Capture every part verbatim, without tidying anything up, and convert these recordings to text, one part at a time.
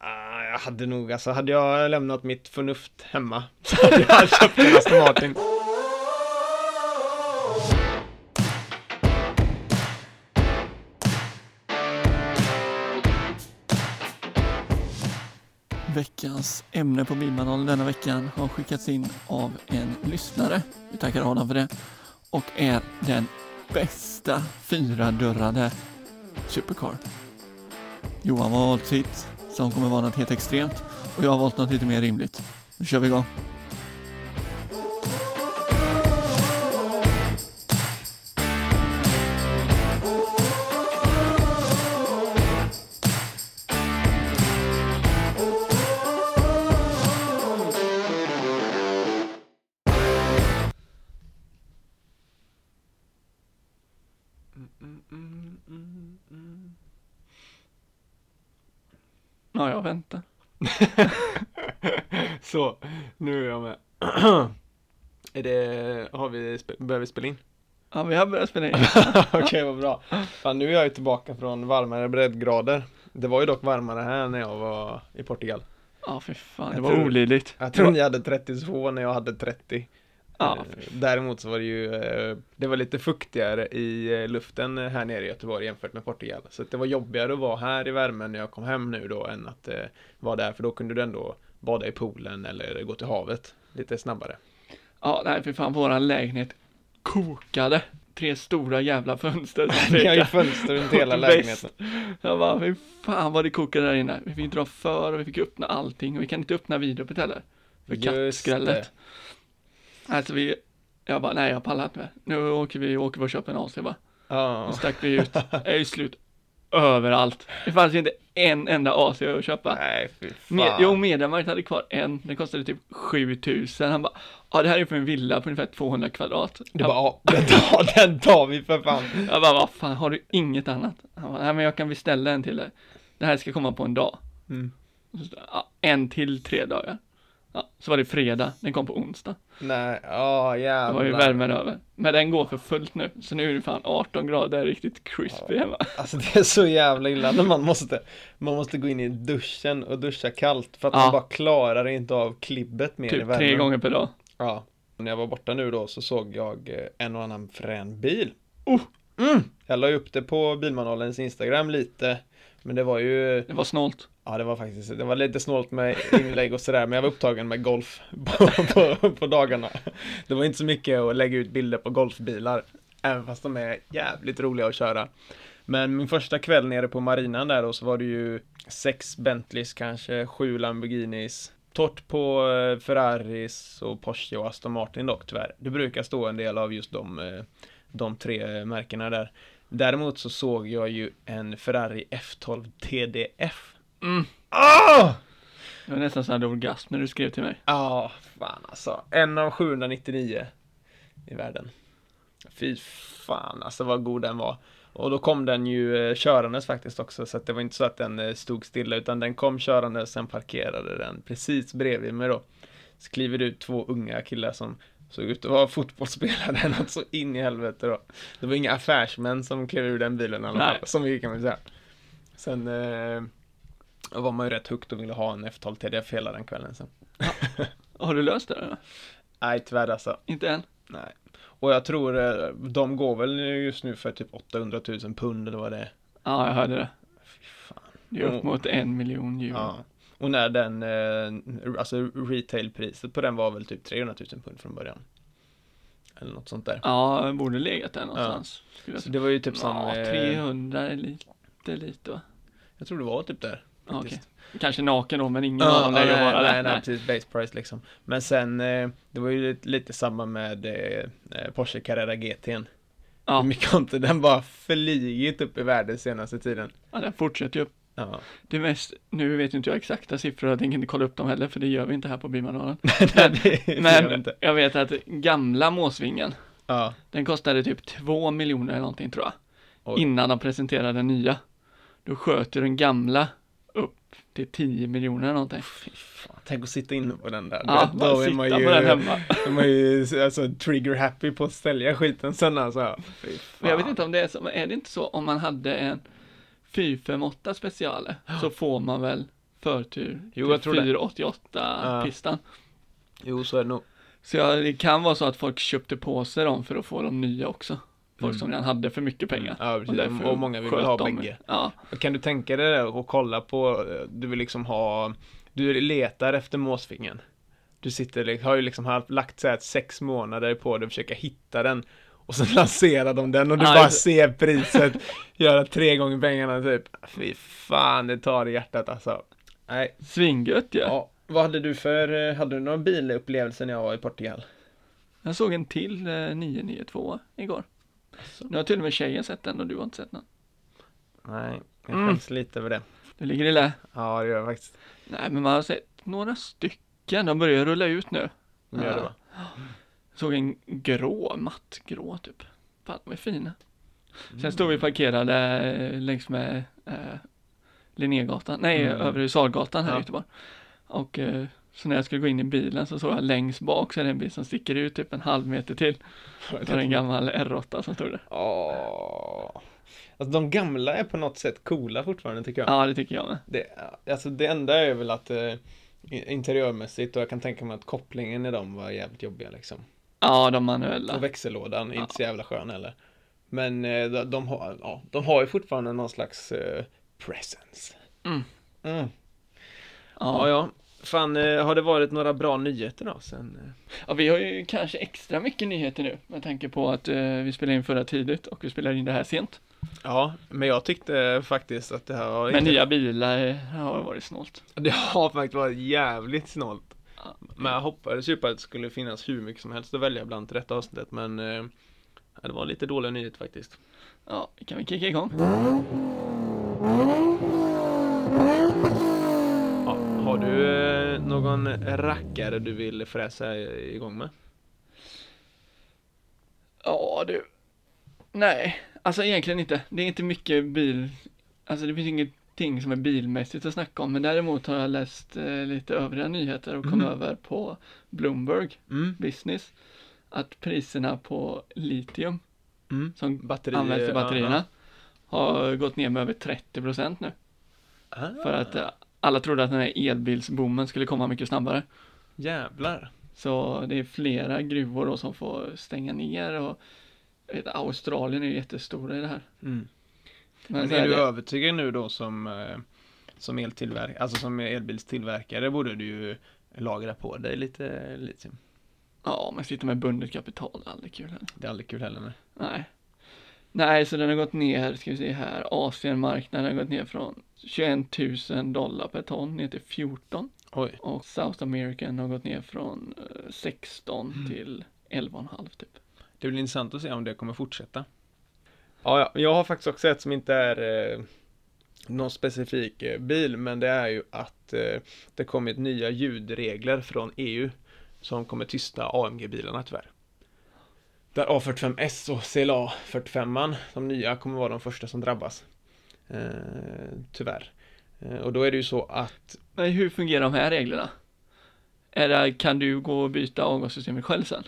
Ah, jag hade nog, alltså hade jag lämnat mitt förnuft hemma så hade jag köpt en Aston Martin. Veckans ämne på Bilmanal denna veckan har skickats in av en lyssnare. Vi tackar Adam för det. Och är den bästa fyradörrade supercar. Johan har valt sitt som kommer vara något helt extremt. Och jag har valt något lite mer rimligt. Nu kör vi igång. Ja, jag väntar. Så, nu är jag med. är det, har vi, börjar vi spela in? Ja, vi har börjat spela in. Okej, okay, vad bra. Fan, nu är jag ju tillbaka från varmare breddgrader. Det var ju dock varmare här när jag var i Portugal. Ja, för fan. Det var tror, olidligt. Jag tror ni hade trettiotvå när jag hade trettio. Ja, däremot så var det ju det var lite fuktigare i luften här nere i Göteborg jämfört med Portugal. Så det var jobbigare att vara här i värmen när jag kom hem nu då än att eh, vara där. För då kunde du ändå bada i poolen eller gå till havet lite snabbare. Ja, nej för fan, våran lägenhet kokade. Tre stora jävla fönster. Jag har ju fönster runt hela lägenheten. Jag bara, för fan vad det kokade där inne. Vi fick dra för och vi fick öppna allting. Och vi kan inte öppna videopet heller. För kattskrället. Alltså vi, jag bara, nej jag pallar inte med. Nu åker vi, åker vi och köper en A C bara. Ja. Oh. Nu stack vi ut, är ju slut överallt. Det fanns ju inte en enda A C att köpa. Nej, fy fan. Med, jo, Mediamarkt hade kvar en, den kostade typ sjutusen. Han bara, ja ah, det här är för en villa på ungefär tvåhundra kvadrat. Du bara, ja ah, den tar vi för fan. Jag bara, vad fan, har du inget annat? Han bara, nej men jag kan beställa en till dig. Det här ska komma på en dag. Mm. Så, ah, en till tre dagar. Ja, så var det fredag, den kom på onsdag. Nej, åh oh, jävlar. Det var ju värmen över. Men den går för fullt nu. Så nu är det fan arton grader, riktigt crispy oh. hemma. Alltså det är så jävla illa när man måste, man måste gå in i duschen och duscha kallt. För att ja. man bara klarar inte av klibbet mer typ i värmen. Typ tre gånger per dag. Ja, när jag var borta nu då så såg jag en och annan frän bil. Oh. Mm. Jag la upp det på Bilmanalens Instagram lite. Men det var ju... Det var snålt. Ja, det var faktiskt, det var lite snålt med inlägg och sådär, men jag var upptagen med golf på, på, på dagarna. Det var inte så mycket att lägga ut bilder på golfbilar, även fast de är jävligt roliga att köra. Men min första kväll nere på marinan där då, så var det ju sex Bentleys kanske, sju Lamborghinis, torrt på Ferraris och Porsche och Aston Martin dock tyvärr. Det brukar stå en del av just de, de tre märkena där. Däremot så såg jag ju en Ferrari F tolv T D F. Mm. Oh! Det var nästan så här orgasm när du skrev till mig. Ja, oh, fan alltså. En av sjuhundranittionio i världen. Fy fan, alltså vad god den var. Och då kom den ju eh, körandes faktiskt också. Så att det var inte så att den eh, stod stilla, utan den kom körandes, sen parkerade den precis bredvid mig då. Så kliver ut två unga killar som såg ut att vara fotbollsspelare eller något så in i helvete då. Det var inga affärsmän som klev ur den bilen eller något, som vi kan väl säga. Sen... Eh, och var man ju rätt högt och ville ha en F tolv T D F hela den kvällen sen. Ja. Har du löst det då? Nej, tyvärr alltså. Inte än? Nej. Och jag tror, de går väl just nu för typ åttahundratusen pund eller vad det är. Ja, jag hörde det. Fy fan. Det är upp mot en miljon euro. Ja. Och när den, alltså retailpriset på den var väl typ trehundratusen pund från början. Eller något sånt där. Ja, den borde legat där någonstans. Ja. Så det var ju typ sån... Ja, trehundra är lite, lite va? Jag tror det var typ där. Okay. Kanske naken då, men ingen uh, av dem uh, nej, nej, nej, nej, precis, base price liksom. Men sen, eh, det var ju lite, lite samma med eh, Porsche Carrera G T. Ja. Mycket inte, den bara flyget upp i världen senaste tiden. Ja, den fortsätter ju upp. Ja. Det mest, nu vet inte jag exakta siffror, jag tänker inte kolla upp dem heller, för det gör vi inte här på Bilmanalen. Men, men jag, jag vet att gamla måsvingen, ja. den kostade typ två miljoner eller någonting tror jag. Oj. Innan de presenterade den nya. Då sköt ju den gamla upp till tio miljoner eller någonting. Fy fan, tänk att sitta inne på den där. Ja, då är man ju, man är ju alltså, trigger happy på att sälja skiten sen alltså. Jag vet inte om det är så, men är det inte så om man hade en fyrahundrafemtioåtta special så får man väl förtur till fyra åttioåtta-pistan. Jo, så är det nog. Så ja, det kan vara så att folk köpte på sig dem för att få dem nya också. Folk mm. som redan hade för mycket pengar. Ja, precis. Och, och många vill ha dem. Bägge. Ja. Kan du tänka dig det och kolla på, du vill liksom ha, du letar efter måsfingen. Du sitter, har ju liksom har lagt så här sex månader på dig att försöka hitta den. Och sen lanserar de den och du ah, bara ser priset göra tre gånger pengarna typ. Fy fan, det tar i hjärtat alltså. Nej. Svingött ja. Ja. Vad hade du för, hade du någon bilupplevelse när jag var i Portugal? Jag såg en till eh, nio nio två igår. Alltså. Nu har till och med tjejen sett den och du har inte sett den. Nej, jag skäms mm. lite över det. Det ligger i lä. Ja, det gör jag faktiskt. Nej, men man har sett några stycken. De börjar rulla ut nu. De gör det va? Såg en grå, mattgrå typ. Fan, de är fina. Mm. Sen stod vi parkerade längs med eh, Linnégatan. Nej, mm. över Husargatan här ja. i Göteborg. Och eh, så när jag skulle gå in i bilen så såg jag längst bak så är det en bil som sticker ut typ en halv meter till. Det var en gammal R åtta som stod där. Åh. Alltså de gamla är på något sätt coola fortfarande tycker jag. Ja, det tycker jag med. Det, alltså det enda är väl att eh, interiörmässigt, och jag kan tänka mig att kopplingen i dem var jävligt jobbiga liksom. Ja, de manuella. Och växellådan är ja. inte så jävla skön heller. Men eh, de, de, har, ja, de har ju fortfarande någon slags eh, presence. Mm. Mm. Ja, ja. Fan, eh, har det varit några bra nyheter då sen? Eh? Ja, vi har ju kanske extra mycket nyheter nu. Med tanke på att eh, vi spelade in förra tidigt och vi spelar in det här sent. Ja, men jag tyckte faktiskt att det här var... Men inte... nya bilar har varit snålt. Det har faktiskt varit jävligt snålt. Ja. Men jag hoppades ju på att det skulle finnas hur mycket som helst att välja bland till detta avsnittet. Men eh, det var lite dåliga nyheter faktiskt. Ja, kan vi kicka igång? Har du någon rackare du vill fräsa igång med? Ja, du. Nej, alltså egentligen inte. Det är inte mycket bil. Alltså det finns ingenting som är bilmässigt att snacka om. Men däremot har jag läst eh, lite övriga nyheter och kom mm. över på Bloomberg mm. Business. Att priserna på litium mm. som Batteri, används till batterierna uh-huh. har gått ner med över trettio procent nu. Ah. För att... Eh, alla trodde att den här elbilsboomen skulle komma mycket snabbare. Jävlar. Så det är flera gruvor då som får stänga ner. Och jag vet, Australien är ju jättestora i det här. Mm. Men, Men är du det... övertygad nu då som, som, eltillverk... alltså som elbilstillverkare borde du ju lagra på dig lite. lite. Ja, men sitter med bundet kapital är aldrig kul heller. Det är aldrig kul heller. Nej. Nej. Nej, så den har gått ner, ska vi se här, Asienmarknaden har gått ner från tjugoett tusen dollar per ton ner till fjorton. Oj. Och South American har gått ner från sexton mm. till elva komma fem typ. Det blir intressant att se om det kommer fortsätta. Ja, ja. Jag har faktiskt också ett som inte är eh, någon specifik eh, bil, men det är ju att eh, det kommit nya ljudregler från E U som kommer tysta A M G-bilarna tyvärr. Där A fyrtiofem S och C L A fyrtiofem, de nya, kommer vara de första som drabbas. Eh, tyvärr. Eh, och då är det ju så att... Men hur fungerar de här reglerna? Är det, kan du gå och byta avgassystemet själv sen?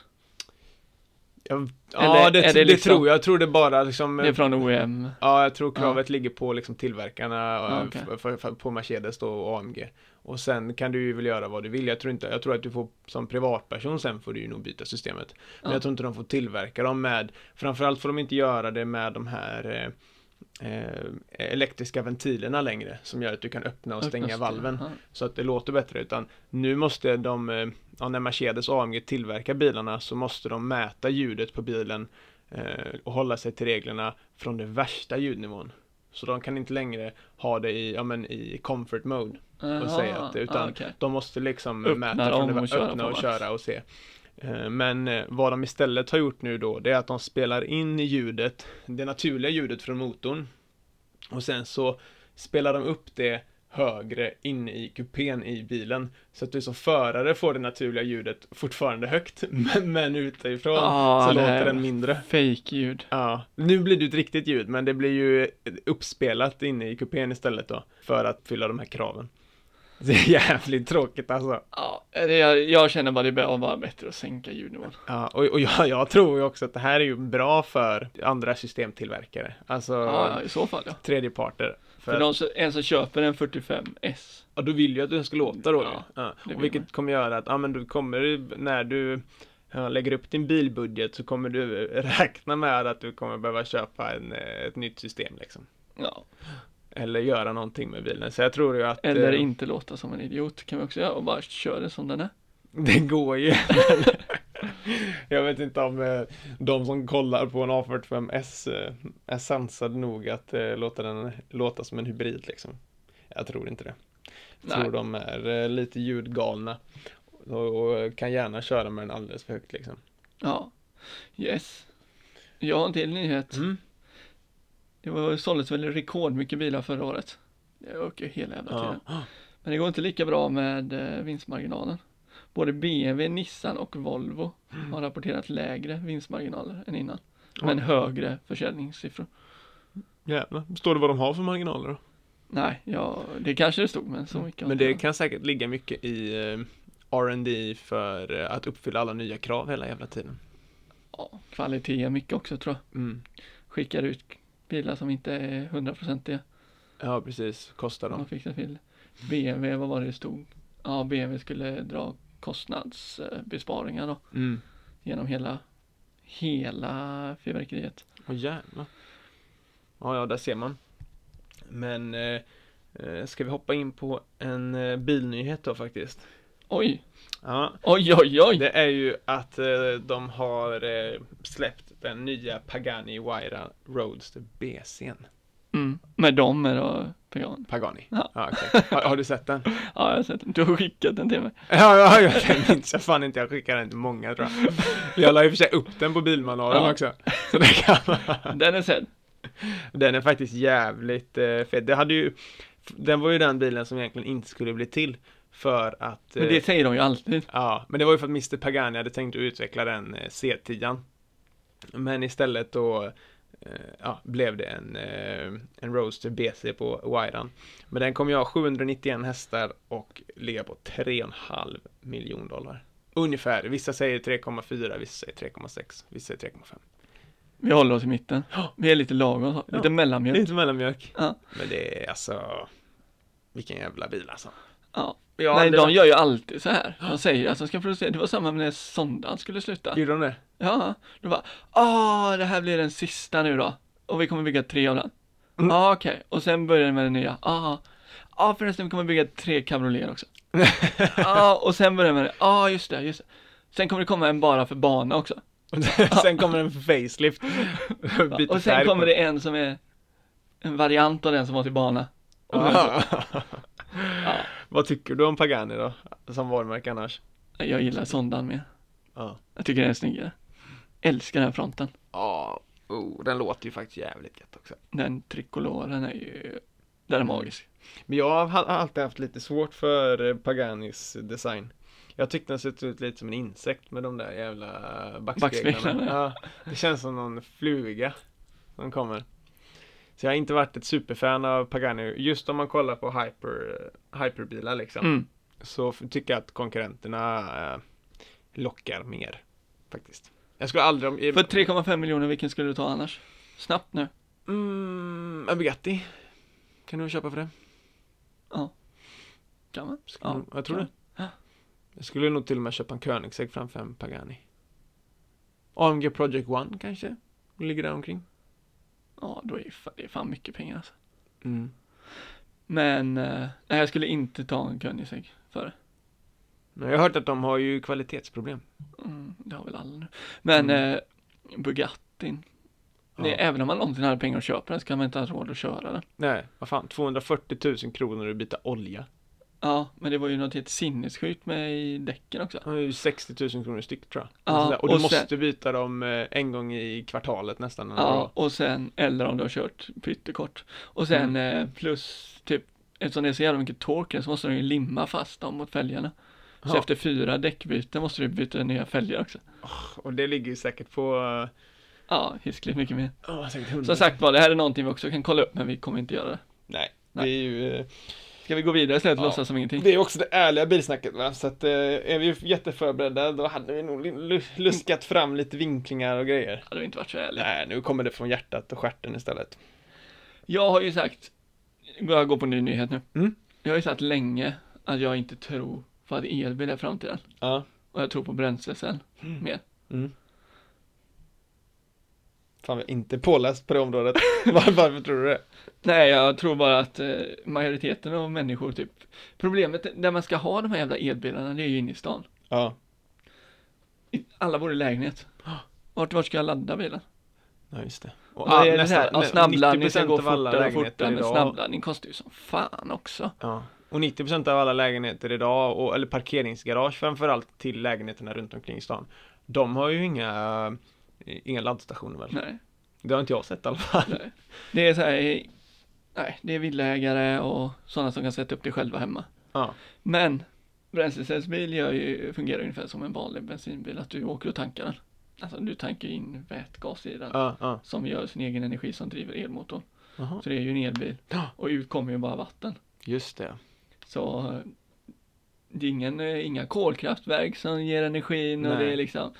Ja, ja det, det, det liksom, tror jag. Jag tror det bara liksom... Det är från O E M. Ja, jag tror kravet ja. ligger på liksom tillverkarna, ja, okay. f- f- f- på Mercedes och A M G. Och sen kan du ju väl göra vad du vill. Jag tror inte, jag tror att du får som privatperson sen får du ju nog byta systemet. Men ja. jag tror inte de får tillverka dem med, framförallt får de inte göra det med de här eh, eh, elektriska ventilerna längre som gör att du kan öppna och stänga öppna valven ja. så att det låter bättre, utan nu måste de, ja, när Mercedes och A M G tillverkar bilarna så måste de mäta ljudet på bilen eh, och hålla sig till reglerna från den värsta ljudnivån. Så de kan inte längre ha det i, ja, men i comfort mode uh-huh. och säga att, utan ah, okay. de måste liksom öppna mäta från det, och köra öppna och max. köra och se. Men vad de istället har gjort nu då, det är att de spelar in ljudet, det naturliga ljudet från motorn, och sen så spelar de upp det högre in i kupén i bilen, så att du som förare får det naturliga ljudet fortfarande högt, men, men utifrån ah, så låter den mindre. Fake ljud. Ja, nu blir det ett riktigt ljud, men det blir ju uppspelat inne i kupén istället då, för att fylla de här kraven. Det är jävligt tråkigt alltså. Ja, det, jag, jag känner bara det bör vara bättre att sänka ljudnivån. Ja, och, och jag, jag tror ju också att det här är ju bra för andra systemtillverkare. Alltså, ja, i så fall, ja. Tredjeparter. För, för att... som, en som köper en fyrtiofem S. Ja, då vill jag att den ska låta då. Ja, ja. Och vilket man. kommer göra att, ja, men du kommer, när du ja, lägger upp din bilbudget så kommer du räkna med att du kommer behöva köpa en, ett nytt system liksom. Ja. Eller göra någonting med bilen. Så jag tror ju att... Eller eh, inte låta som en idiot kan vi också göra och bara köra den som den är. Det går ju. Jag vet inte om eh, de som kollar på en A fyrtiofem S eh, är sansade nog att eh, låta den låta som en hybrid liksom. Jag tror inte det. Jag Nej. tror de är eh, lite ljudgalna och, och kan gärna köra med den alldeles för högt liksom. Ja, yes. Jag har en till nyhet. Mm. Det var såldes väl rekordmycket bilar förra året. Det ökar ju hela jävla tiden. Ja. Men det går inte lika bra med eh, vinstmarginalen. Både B M W, Nissan och Volvo mm. har rapporterat lägre vinstmarginaler än innan. Ja. Men högre försäljningssiffror. Jävlar. Står det vad de har för marginaler då? Nej, ja, det kanske det stod, men så mycket. Men det kan säkert ligga mycket i R and D för att uppfylla alla nya krav hela jävla tiden. Ja, kvalitet är mycket också tror jag. Mm. Skickar ut bilar som inte är hundraprocentiga. Ja, precis. Kostar dem. B M W, vad var det det stod? Ja, B M W skulle dra kostnadsbesparingar då. Mm. Genom hela, hela fyrverkeriet. Åh jävlar. Ja, ja, där ser man. Men eh, ska vi hoppa in på en eh, bilnyhet då faktiskt? Oj. Ja. Oj, oj, oj. Det är ju att eh, de har eh, släppt den nya Pagani Huayra Roadster B C:n. Mm. Med dem är det Pagani. Pagani. Ja. Ja, okay. har, har du sett den? Ja, jag har sett den. Du har skickat den till mig. Ja, ja jag tänkte inte. Jag fann inte jag skickar den till många tror jag. Jag la ju för sig upp den på Bilmanalen ja. också. Så det kan man. Den är sedd. Den är faktiskt jävligt eh, fet. Det hade ju, den var ju den bilen som egentligen inte skulle bli till för att... Eh, men det säger de ju alltid. Ja, men det var ju för att mister Pagani hade tänkt att utveckla den eh, C tio. Men istället då eh, ja, blev det en, eh, en Roadster B C på Huayran. Men den kommer ju ha sjuhundranittioen hästar och ligga på tre komma fem miljoner dollar. Ungefär. Vissa säger tre komma fyra, vissa säger tre komma sex, vissa säger tre komma fem. Vi håller oss i mitten. Vi är lite lagom. Lite ja, mellanmjölk. Lite mellanmjölk. Ja. Men det är alltså... Vilken jävla bil alltså. Ja. Ja. Nej, de var... gör ju alltid så här. De säger att de ska producera. Det var samma när Sondan skulle sluta. Gjorde de det? Ja. Då var ah, det här blir den sista nu då. Och vi kommer bygga tre av den. Ja, mm. ah, okej. Okay. Och sen börjar vi med den nya. Ja. Ah, förresten vi kommer bygga tre cabriolet också. Ja, ah, och sen börjar vi med den. Ja, ah, just det, just det. Sen kommer det komma en bara för bana också. Sen kommer en facelift. Och sen kommer det en som är en variant av den som var till bana. Ja. Vad tycker du om Pagani då? Som varumärke annars? Jag gillar Sondan med. Ja. Jag tycker den är snyggare. Älskar den här fronten. Ja, oh, den låter ju faktiskt jävligt gött också. Den tricoloren är ju... Den är magisk. Men jag har alltid haft lite svårt för Paganis design. Jag tyckte den såg ut lite som en insekt med de där jävla backspeglarna. backspeglarna. Ja, det känns som någon fluga som kommer. Så jag har inte varit ett superfan av Pagani. Just om man kollar på hyper, hyperbilar liksom. Mm. Så tycker jag att konkurrenterna lockar mer faktiskt. Jag skulle aldrig... För tre komma fem miljoner, vilken skulle du ta annars? Snabbt nu. Mm, en Bugatti. Kan du köpa för det? Ja. Kan man? Ja, du, jag tror det. Jag skulle nog till och med köpa en Koenigsegg framför en Pagani. A M G Project One kanske? Ligger där omkring. Ja, då är det, fan, det är fan mycket pengar alltså. Mm. Men eh, nej, jag skulle inte ta en Koenigsegg för det. Nej, jag har hört att de har ju kvalitetsproblem. Mm, det har väl alla nu. Men mm. eh, Bugattin. Ja. Nej, även om man någonsin hade pengar att köpa den så kan man inte ha råd att köra den. Nej, vad fan. tvåhundrafyrtio tusen kronor att byta olja. Ja, men det var ju något helt sinnessjukt med i däcken också. Det var ju sextio tusen kronor styck tror jag. Ja, och du och sen, måste byta dem en gång i kvartalet nästan. Ja, och sen, eller om du har kört pyttekort. Och sen mm. plus, typ, eftersom det är så jävla mycket tork så måste de ju limma fast dem mot fälgarna. Så ja. efter fyra däckbyten måste du byta nya fälgar också. Oh, och det ligger ju säkert på... Uh... Ja, hiskligt mycket mer. Oh, som sagt var, det här är någonting vi också kan kolla upp men vi kommer inte göra det. Nej, Nej. det är ju... Uh... Ska vi gå vidare istället och ja. låtsas som ingenting? Det är också det ärliga bilsnacket va? Så att, eh, är vi jätteförberedda då hade vi nog l- luskat fram lite vinklingar och grejer. Hade vi inte varit så ärliga. Nej, nu kommer det från hjärtat och stjärten istället. Jag har ju sagt Jag går på en ny nyhet nu. Mm. Jag har ju sagt länge att jag inte tror på att elbil är framtiden. Ja. Och jag tror på bränslecell mm. mer. Mm. Fan, vi är inte påläst på det området. Var, varför tror du det? Nej, jag tror bara att eh, majoriteten av människor typ... Problemet där man ska ha de här jävla elbilarna, det är ju inne i stan. Ja. I alla vår lägenhet. Vart, vart ska jag ladda bilen? Ja, just det. Och ja, det är nästan, här, ja, snabbladdning ska gå fortare och fortare, men snabbladdning kostar ju som fan också. Ja. Och nittio procent av alla lägenheter idag, och, eller parkeringsgarage framförallt till lägenheterna runt omkring i stan, de har ju inga... Inga laddstationer väl? Nej. Det har inte jag sett i alla fall. Nej. Det är så här, nej, det är villägare och sådana som kan sätta upp det själva hemma. Ja. Men bränslecellsbil gör ju, fungerar ungefär som en vanlig bensinbil, att du åker och tankar den. Alltså du tankar in vätgas i den ja, ja. som gör sin egen energi som driver elmotorn. Aha. Så det är ju en elbil. Och ut kommer ju bara vatten. Just det. Så det är ingen, inga kolkraftverk som ger energin och nej. Det är liksom...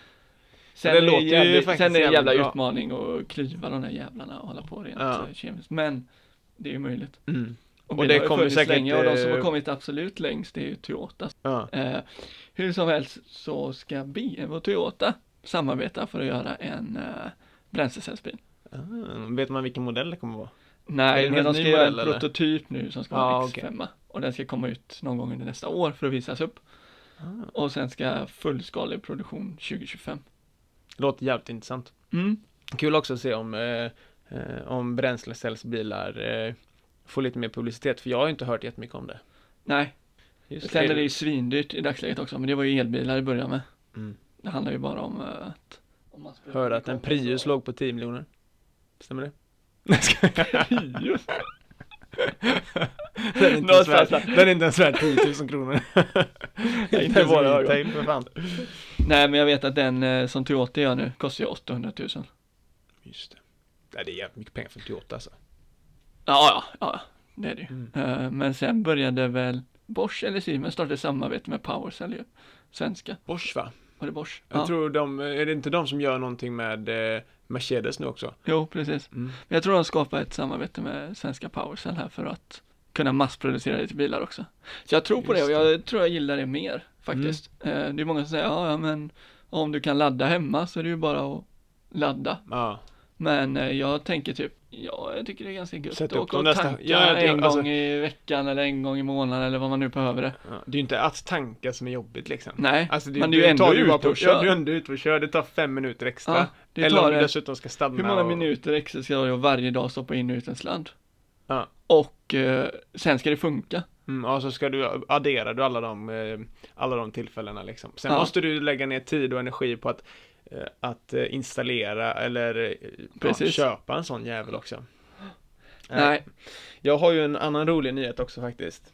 Sen det låter jävla, ju sen är det en jävla bra. Utmaning att klyva de där jävlarna och hålla på rent ja. kemiskt. Men det är ju möjligt. Mm. Och, och det kommer säkert... Länge, och de som har kommit absolut längst det är ju Toyota. Ja. Eh, hur som helst så ska B M W och Toyota samarbeta för att göra en eh, bränslecellsbil. Ah, vet man vilken modell det kommer vara? Nej, men de ska göra en eller? prototyp nu som ska vara ah, X fem. Okay. Och den ska komma ut någon gång under nästa år för att visas upp. Ah. Och sen ska fullskalig produktion tjugo tjugofem. Det låter jävligt intressant. Mm. Kul också att se om, eh, om bränslecellsbilar eh, får lite mer publicitet. För jag har ju inte hört jättemycket om det. Nej. Just sen det. Är det ju svindyrt i dagsläget också. Men det var ju elbilar i början med. Mm. Det handlar ju bara om eh, att... Om man hörde att en Prius låg på tio miljoner. Stämmer det? Prius? Den är inte ens värd, värd tio tusen kronor. Nej, inte bara tejp, för fan. Nej, men jag vet att den eh, som Toyota gör nu kostar ju åttahundratusen. Just det. Nej, det är jävligt mycket pengar för Toyota alltså. Ja, ja, ja, det är det ju. Mm. Uh, men sen började väl Bosch eller Siemens startade samarbete med Powercell ju. Svenska. Bosch va? Var det Bosch? Jag ja. tror de, är det inte de som gör någonting med eh, Mercedes nu också? Jo, precis. Mm. Men jag tror de skapar ett samarbete med svenska Powercell här för att kunna massproducera lite bilar också. Så jag tror på det, och jag tror jag gillar det mer faktiskt. Mm. Det är många som säger, ja men om du kan ladda hemma så är det ju bara att ladda. Ja. Men jag tänker typ, ja jag tycker det är ganska gött att åka och nästa... tanka ja, det, en alltså... gång i veckan eller en gång i månaden eller vad man nu behöver det. Ja, det är ju inte att tanka som är jobbigt liksom. Nej, alltså, det, men du är ändå ute och, och kör. Du är ändå ute och kör, det tar fem minuter extra. Ja, det eller om du dessutom ska stanna. Hur många och... minuter extra ska jag varje dag stoppa in ut en sladd? Ja. Och eh, sen ska det funka. Mm, och så ska du addera du alla de eh, alla de tillfällena liksom. Sen ja. måste du lägga ner tid och energi på att eh, att installera eller eh, köpa en sån jävel också. Nej. Eh, jag har ju en annan rolig nyhet också faktiskt.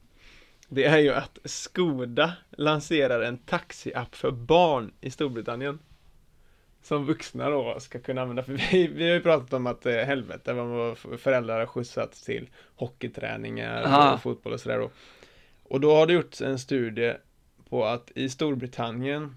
Det är ju att Skoda lanserar en taxi-app för barn i Storbritannien. Som vuxna då ska kunna använda. För vi, vi har ju pratat om att eh, helvete vad föräldrar har skjutsats till hockeyträningar Aha. och fotboll och sådär då. Och då har det gjorts en studie på att i Storbritannien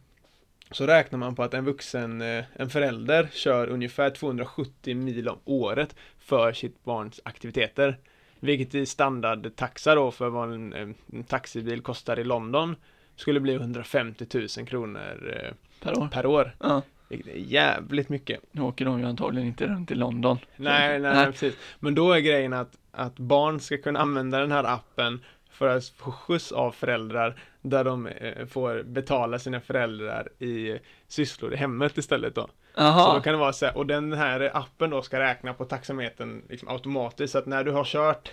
så räknar man på att en vuxen, eh, en förälder kör ungefär tvåhundrasjuttio mil om året för sitt barns aktiviteter. Vilket i standardtaxa då för vad en, en taxibil kostar i London skulle bli hundrafemtio tusen kronor eh, per år. Per år. Uh-huh. Det är jävligt mycket. Nu åker de ju antagligen inte runt i London. Nej, nej, nej. Precis. Men då är grejen att, att barn ska kunna använda den här appen för att få skjuts av föräldrar där de eh, får betala sina föräldrar i sysslor i hemmet istället då. Aha. Så då kan det vara så här, och den här appen då ska räkna på taxametern liksom automatiskt, så att när du har kört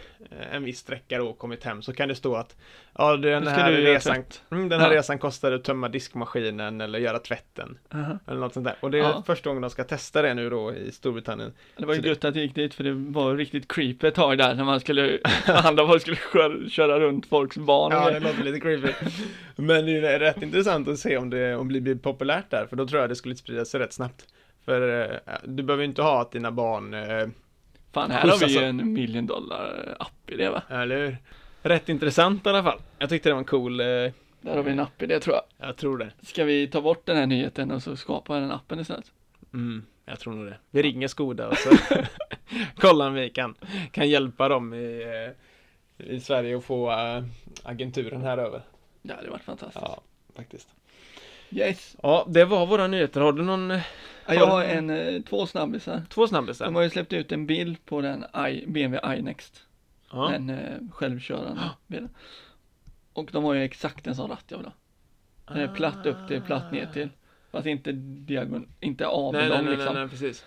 en viss sträcka och kommit hem så kan det stå att ja, den här, resan, mm, den här ja. resan kostade att tömma diskmaskinen eller göra tvätten. Aha. Eller något sånt där. Och det är ja. första gången de ska testa det nu då i Storbritannien. Det var ju gött att det gick dit, för det var riktigt creepy ett tag där när man skulle handla folk skulle köra, köra runt folks barn. Ja, det låter lite creepy. Men det är rätt intressant att se om det, om det blir populärt där, för då tror jag det skulle sprida sig rätt snabbt. För eh, du behöver inte ha att dina barn... Eh, Fan, här har vi ju en million dollar app i det va? Eller rätt intressant i alla fall. Jag tyckte det var en cool... Eh, där har vi en app i det tror jag. Jag tror det. Ska vi ta bort den här nyheten och så skapa den appen istället? Mm, jag tror nog det. Vi ringer Skoda och så kollar om vi kan, kan hjälpa dem i... Eh, i Sverige och få äh, agenturen här över. Ja, det var fantastiskt. Ja, faktiskt. Yes. Ja, det var våra nyheter. Har du någon... Har ja, jag har en, en, två snabbisar. Två snabbisar? De har ju släppt ut en bil på den I, B M W iNext. Ja. Den eh, självkörande ja. bilen. Och de har ju exakt en sån ratt jag vill ha. Den är ah. platt upp till, platt ner till. Fast inte diagon, inte av nej, nej, nej, liksom. Nej, nej, precis.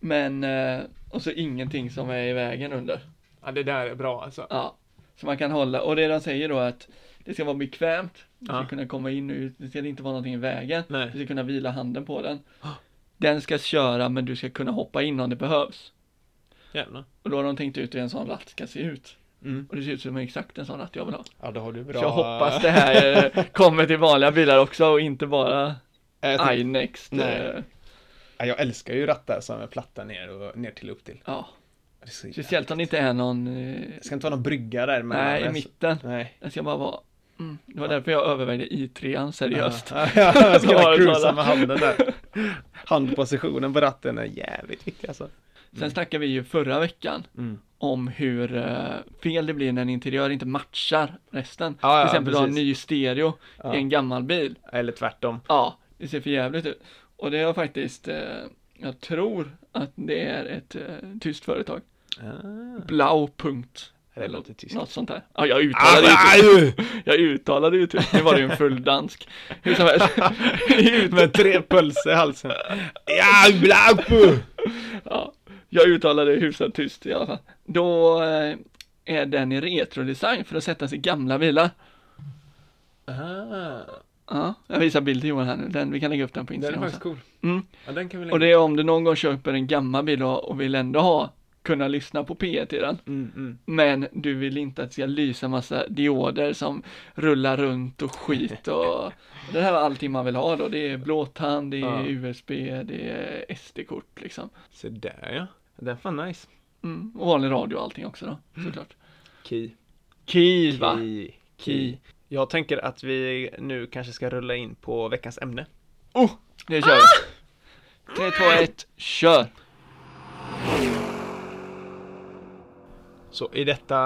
Men, eh, och så ingenting som är i vägen under. Ja, det där är bra alltså. Ja, så man kan hålla. Och det de säger då att det ska vara bekvämt. Du ska ja. kunna komma in och ut. Det ska inte vara någonting i vägen. Nej. Du ska kunna vila handen på den. Den ska köra, men du ska kunna hoppa in om det behövs. Jävlar. Och då har de tänkt ut hur en sån ratt ska se ut. Mm. Och det ser ut som exakt en sån ratt jag vill ha. Ja, då har du bra. Så jag hoppas det här kommer till vanliga bilar också. Och inte bara tänkte... iNext. Nej. Ja, jag älskar ju rattar som är platta ner och ner till och upp till. Ja. Speciellt om det inte är någon... Jag ska inte vara någon brygga där. Men nej, i mitten. Nej. Jag ska bara vara... Mm. Det var ja. därför jag övervägde i trean seriöst. Ja, ja, jag ska bara cruisa med handen där. Handpositionen på ratten är jävligt viktig alltså. Mm. Sen snackade vi ju förra veckan mm. om hur uh, fel det blir när en interiör inte matchar resten. Ja, ja, till exempel du har en ny stereo ja. i en gammal bil. Eller tvärtom. Ja, det ser för jävligt ut. Och det är faktiskt... Uh, jag tror att det är ett uh, tyskt företag. Ah. Blau punkt. Det låter tyst. Något sånt där. Ja, jag uttalade ah, ju. Jag uttalade ju. Nu var det ju en full dansk. Hur som helst. Ut med tre pulser i halsen. Ja, blau. Ja, jag uttalade huset tyst i alla fall. Då är den i retrodesign för att sätta sig i gamla bilar. Ah. Ja, jag visar bild till Johan här nu. Den, vi kan lägga upp den på Instagram. Den är faktiskt cool. Mm. Ja, den kan vi lägga. Och det är om du någon gång köper en gammal bil och vill ändå ha kunna lyssna på P ett i den. Mm, mm. Men du vill inte att det ska lysa massa dioder som rullar runt och skit. Och det här är allting man vill ha då. Det är blåtand, det är ja. U S B, det är S D-kort liksom. Så där ja. Det är fan nice. Mm. Och vanlig radio och allting också då, såklart. Key. Key, va? Key. Key. Jag tänker att vi nu kanske ska rulla in på veckans ämne. Oh! Det kör vi. tre, två, ett, kör! Så i detta,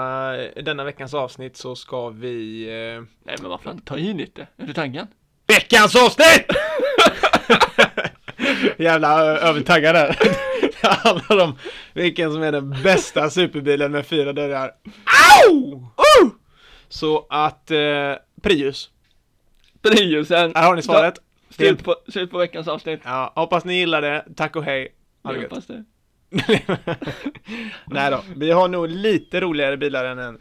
denna veckans avsnitt så ska vi... Eh... Nej, men vad fan, ta in lite. Är du taggad? Veckans avsnitt! Jävla övertaggad där. Det handlar om vilken som är den bästa superbilen med fyra dörrar. Au! Oh! Så att, eh, Prius. Priusen. Här har ni svaret. Ta, slut, på, slut på veckans avsnitt. Ja, hoppas ni gillar det. Tack och hej. Jag hoppas det. Nej då, vi har nog lite roligare bilar än en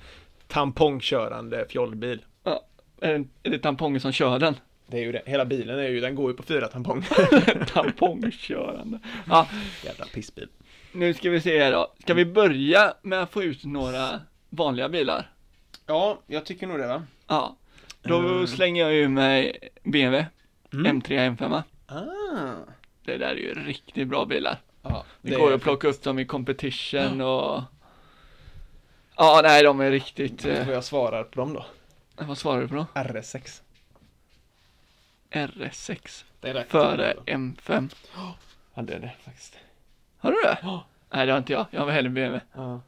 tampongkörande fjollbil. Ja, är det tampongen som kör den? Det är ju det, hela bilen är ju, den går ju på fyra tamponger. Tampongkörande. Ja. Jävla pissbil. Nu ska vi se här då, ska vi börja med att få ut några vanliga bilar? Ja, jag tycker nog det va? Ja, då mm. slänger jag ju med B M W mm. M tre M fem. Ah. Det där är ju riktigt bra bilar. Ja, det, det går att plocka upp dem i competition ja. och... Ja, nej, de är riktigt... Vad eh... jag svarar på dem då? Vad svarar du på dem? R S sex. R S sex? Före M fem. Oh, ja, det är det faktiskt. Har du det? Oh. Nej, det har inte jag. Jag var hellre B M W. Ja.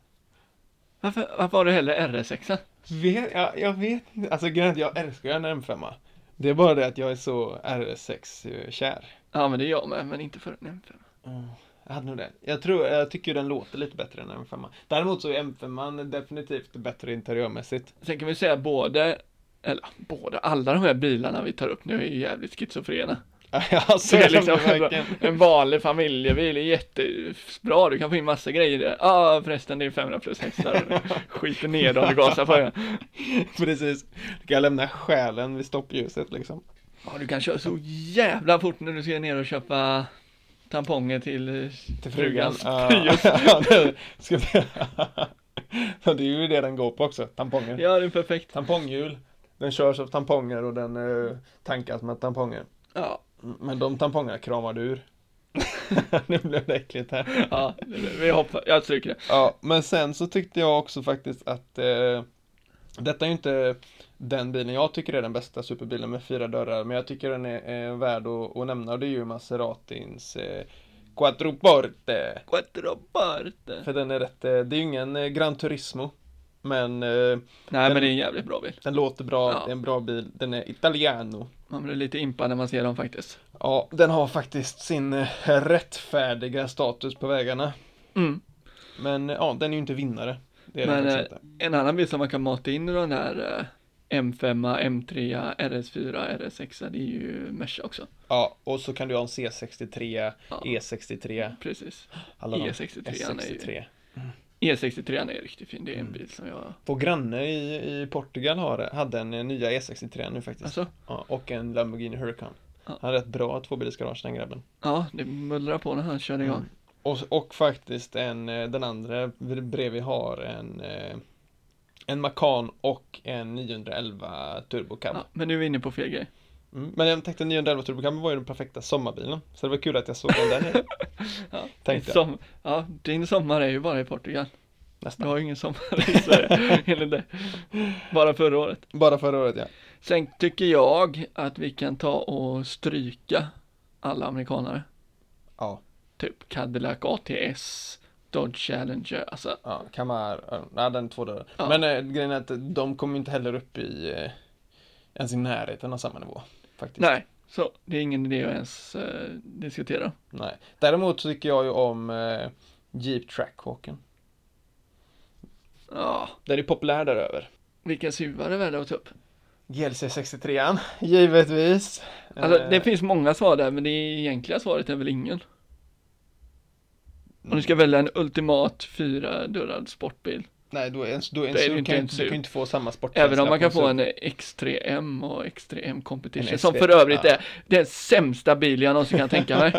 Varför, varför har du hellre R S sexan? Vet, ja, jag vet inte. Alltså, jag älskar en M fem. Det är bara det att jag är så R S sex-kär. Ja, men det är jag med, men inte för en M fem. Mm. Jag hade nog det. Jag, tror, jag tycker den låter lite bättre än M fem. Däremot så är M fem definitivt bättre interiörmässigt. Sen kan vi säga både, eller både, alla de här bilarna vi tar upp nu är ju jävligt schizofrena. Ja, så det är liksom en, en vanlig familjebil är jättebra. Du kan få in massa grejer där. Ja, ah, förresten, det är femhundra plus hästar. Skiter ner dem du gasar på den. Precis. Du kan lämna själen vid stoppljuset liksom. Ja, ah, du kan köra så jävla fort när du ska ner och köpa... tamponger till, till frugan. Ja, det, det är ju det den går på också. Tamponger. Ja, det är perfekt. Tamponghjul. Den körs av tamponger och den uh, tankas med tamponger. Ja. Men de tampongerna kramar ur. Nu blev det äckligt här. Ja, vi hoppar. Jag trycker det. Ja, men sen så tyckte jag också faktiskt att uh, detta är ju inte den bilen jag tycker är den bästa superbilen med fyra dörrar. Men jag tycker den är, är värd att, att nämna. Och det är ju Maseratins eh, Quattroporte. Quattroporte. För den är rätt... Det är ju ingen Gran Turismo. Men, eh, Nej, den, men det är en jävligt bra bil. Den låter bra, ja. Det är en bra bil. Den är italiano. Man blir lite impad när man ser dem faktiskt. Ja, den har faktiskt sin rättfärdiga status på vägarna. Mm. Men ja, den är ju inte vinnare. Det är men det inte. En annan bil som man kan mata in i den här M fem, M tre, R S fyra, R S sex, det är ju Mercedes också. Ja, och så kan du ha en C sextiotre, ja. E sextiotre. Precis. E sextiotre. E sextiotre är riktigt fin, det är en mm. bil som jag... Vår granne i, i Portugal har, hade en nya E sextiotre nu faktiskt. Alltså? Ja, och en Lamborghini Huracan. Ja. Han är rätt bra tvåbilsgarage, den grabben. Ja, det mullrar på när han kör igång. Mm. Och, och faktiskt en, den andra bredvid har en... En Macan och en niohundraelva turbocab. Ja, men nu är vi inne på fel grej. Mm, men jag tänkte niohundraelva turbocab var ju den perfekta sommarbilen. Så det var kul att jag såg den där. Ja, tänkte jag. Som, ja, din sommar är ju bara i Portugal. Nästan. Du har ju ingen sommar i Sverige. Bara förra året. Bara förra året, ja. Sen tycker jag att vi kan ta och stryka alla amerikanare. Ja. Typ Cadillac A T S. Dodge Challenger, alltså. Ja, Camaro, ja, den två dörrar. Ja. Men äh, grejen är att de kommer inte heller upp i äh, ens i närheten av samma nivå, faktiskt. Nej, så det är ingen idé att ens äh, diskutera. Nej, däremot så tycker jag ju om äh, Jeep Trackhawken. Ja. Den är populär där över. Vilka suvare är värda att ta upp? G L C sextiotre, givetvis. Alltså, det finns många svar där, men det egentliga svaret är väl ingen. Om du ska välja en ultimat fyra-dörrad sportbil. Nej, då är en, då är en SUV, du inte kan, en SUV. Du kan inte få samma sportbil. Även om man kan få en X tre M och X tre M Competition. Som för övrigt är den sämsta bilen jag någonsin kan tänka mig.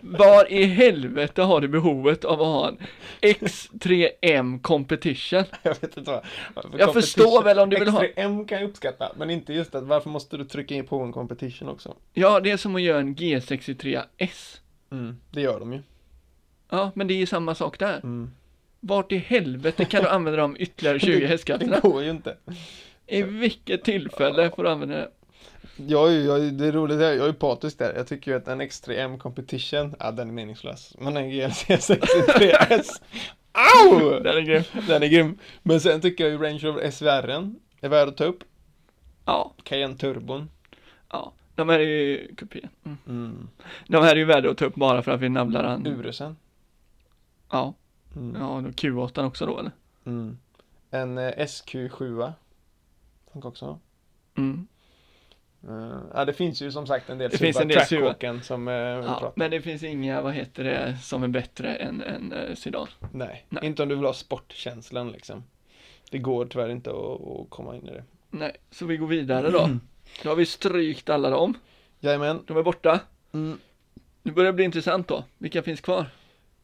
Var i helvete har du behovet av att ha en X tre M Competition? Jag vet inte vad. Jag förstår väl om du vill ha... X tre M kan jag uppskatta, men inte just det. Varför måste du trycka in på en Competition också? Ja, det är som att göra en G sextiotre S. Mm, det gör de ju. Ja, men det är ju samma sak där. Mm. Vart i helvete kan du använda dem ytterligare tjugo hästkrafterna? Det går ju inte. I vilket tillfälle får du använda det? Jag är ju, jag, det är roligt, jag är ju patisk där. Jag tycker ju att en X tre M Competition, ja, den är meningslös. Men en G L C sextiotre S, au! Den är grym. Den är grym. Men sen tycker jag ju Range Rover S V R är värd att ta upp. Ja. Cayenne Turbon. Ja. De här är ju kupén. Mm. Mm. De här är ju värda att ta upp bara för att vi nablar an. Urusen. Ja, mm. Ja, då Q åtta också då, eller? Mm. En eh, S Q sju funkar också. Mm. Uh, ja, det finns ju som sagt en del Trackhawken som eh, ja, men det finns inga, vad heter det, som är bättre än en eh, sedan. Nej. Nej, inte om du vill ha sportkänslan liksom. Det går tyvärr inte att, att komma in i det. Nej, så vi går vidare då. Mm. Då har vi strykt alla dem. Jajamän. De är borta. Mm. Nu börjar det bli intressant då. Vilka finns kvar?